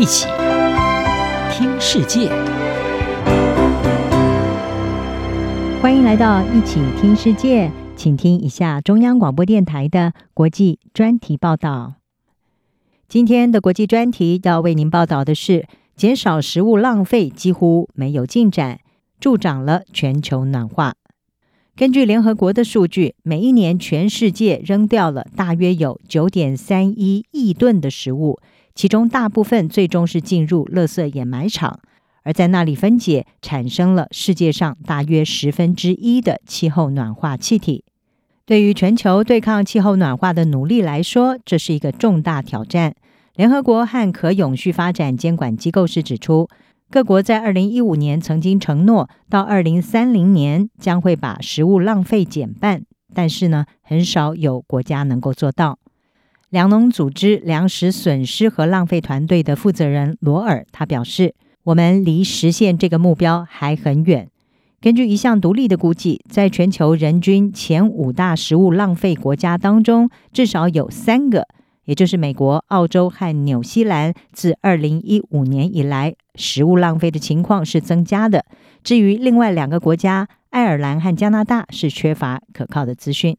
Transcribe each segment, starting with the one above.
一起听世界，欢迎来到一起听世界，请听一下中央广播电台的国际专题报道。今天的国际专题要为您报道的是，减少食物浪费几乎没有进展，助长了全球暖化。根据联合国的数据，每一年全世界扔掉了大约有 9.31 亿吨的食物，其中大部分最终是进入垃圾掩埋场，而在那里分解，产生了世界上大约1/10的气候暖化气体。对于全球对抗气候暖化的努力来说，这是一个重大挑战。联合国和可永续发展监管机构是指出，各国在2015年曾经承诺到2030年将会把食物浪费减半，但是呢，很少有国家能够做到。粮农组织粮食损失和浪费团队的负责人罗尔，他表示，我们离实现这个目标还很远。根据一项独立的估计，在全球人均前5大食物浪费国家当中，至少有3个，也就是美国、澳洲和纽西兰，自2015年以来食物浪费的情况是增加的。至于另外2个国家，爱尔兰和加拿大，是缺乏可靠的资讯。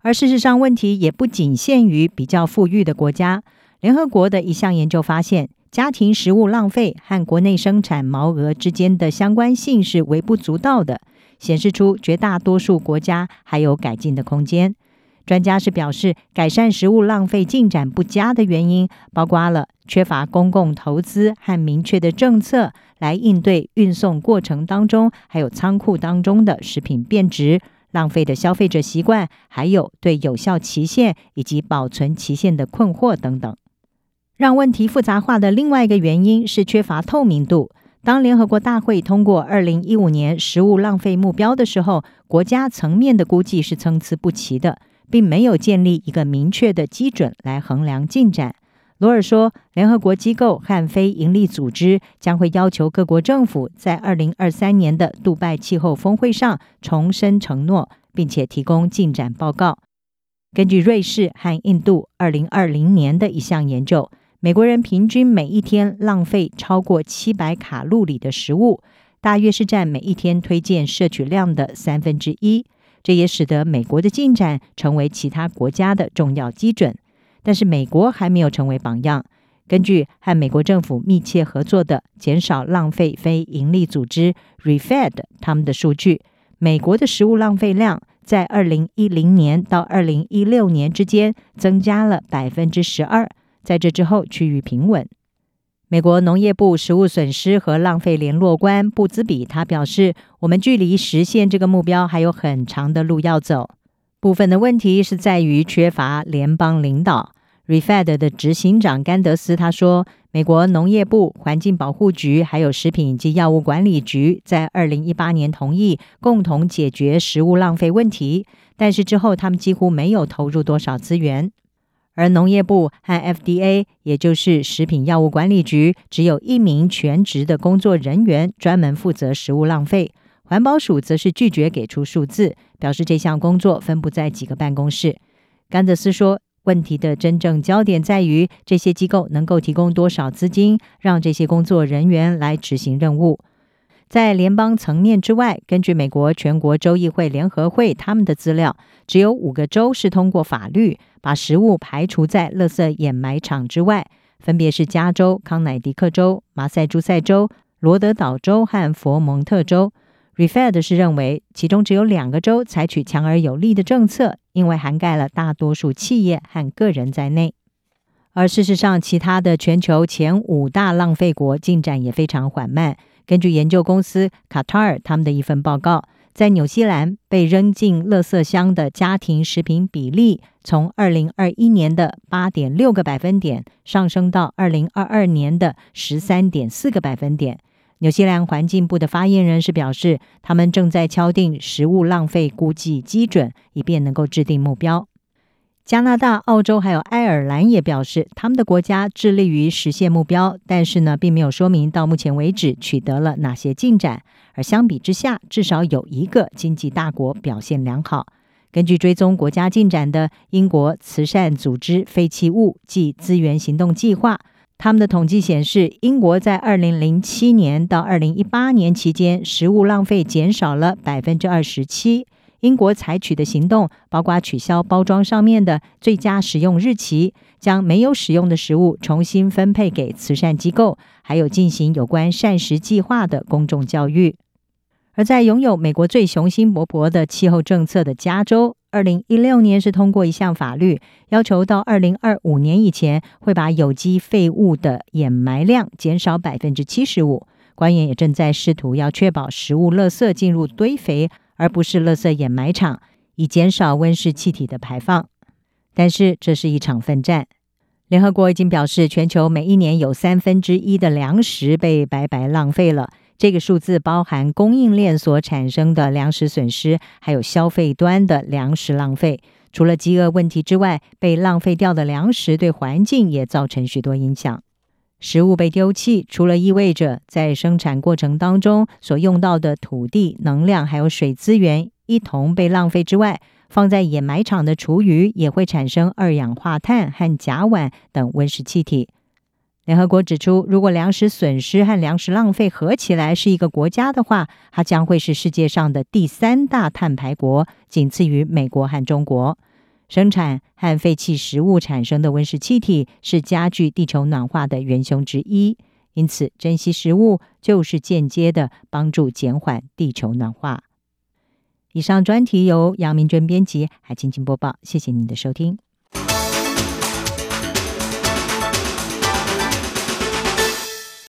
而事实上，问题也不仅限于比较富裕的国家。联合国的一项研究发现，家庭食物浪费和国内生产毛额之间的相关性是微不足道的，显示出绝大多数国家还有改进的空间。专家是表示，改善食物浪费进展不佳的原因，包括了缺乏公共投资和明确的政策来应对运送过程当中还有仓库当中的食品变质、浪费的消费者习惯，还有对有效期限以及保存期限的困惑等等。让问题复杂化的另外一个原因是缺乏透明度。当联合国大会通过2015年食物浪费目标的时候，国家层面的估计是参差不齐的，并没有建立一个明确的基准来衡量进展。罗尔说，联合国机构和非营利组织将会要求各国政府在2023年的杜拜气候峰会上重申承诺，并且提供进展报告。根据瑞士和印度2020年的一项研究，美国人平均每一天浪费超过700卡路里的食物，大约是占每一天推荐摄取量的1/3。这也使得美国的进展成为其他国家的重要基准。但是美国还没有成为榜样。根据和美国政府密切合作的减少浪费非营利组织 Refed 他们的数据，美国的食物浪费量在2010年到2016年之间增加了 12%， 在这之后趋于平稳。美国农业部食物损失和浪费联络官布兹比，他表示，我们距离实现这个目标还有很长的路要走。部分的问题是在于缺乏联邦领导。 Refed 的执行长甘德斯他说，美国农业部、环境保护局还有食品及药物管理局在2018年同意共同解决食物浪费问题，但是之后他们几乎没有投入多少资源。而农业部和 FDA， 也就是食品药物管理局，只有1名全职的工作人员专门负责食物浪费。环保署则是拒绝给出数字，表示这项工作分布在几个办公室。甘德斯说，问题的真正焦点在于这些机构能够提供多少资金，让这些工作人员来执行任务。在联邦层面之外，根据美国全国州议会联合会他们的资料，只有5个州是通过法律把食物排除在垃圾掩埋场之外，分别是加州、康乃狄克州、马赛诸塞州、罗德岛州和佛蒙特州。Refed 是认为，其中只有2个州采取强而有力的政策，因为涵盖了大多数企业和个人在内。而事实上，其他的全球前5大浪费国进展也非常缓慢。根据研究公司 Qatar 他们的一份报告，在纽西兰被扔进垃圾箱的家庭食品比例，从2021年的 8.6 个百分点上升到2022年的 13.4 个百分点。纽西兰环境部的发言人是表示，他们正在敲定食物浪费估计基准，以便能够制定目标。加拿大、澳洲还有爱尔兰也表示，他们的国家致力于实现目标，但是呢，并没有说明到目前为止取得了哪些进展。而相比之下，至少有1个经济大国表现良好。根据追踪国家进展的英国慈善组织废弃物暨资源行动计划，他们的统计显示，英国在2007年到2018年期间，食物浪费减少了 27%。 英国采取的行动包括取消包装上面的最佳使用日期，将没有使用的食物重新分配给慈善机构，还有进行有关膳食计划的公众教育。而在拥有美国最雄心勃勃的气候政策的加州，2016年是通过一项法律，要求到2025年以前会把有机废物的掩埋量减少 75%。 官员也正在试图要确保食物垃圾进入堆肥而不是垃圾掩埋场，以减少温室气体的排放。但是这是一场奋战。联合国已经表示，全球每一年有1/3的粮食被白白浪费了，这个数字包含供应链所产生的粮食损失，还有消费端的粮食浪费。除了饥饿问题之外，被浪费掉的粮食对环境也造成许多影响。食物被丢弃，除了意味着在生产过程当中所用到的土地、能量还有水资源一同被浪费之外，放在掩埋场的厨余也会产生二氧化碳和甲烷等温室气体。联合国指出，如果粮食损失和粮食浪费合起来是一个国家的话，它将会是世界上的第3大碳排国，仅次于美国和中国。生产和废弃食物产生的温室气体是加剧地球暖化的元凶之一，因此珍惜食物就是间接的帮助减缓地球暖化。以上专题由杨明娟编辑，还请播报，谢谢您的收听。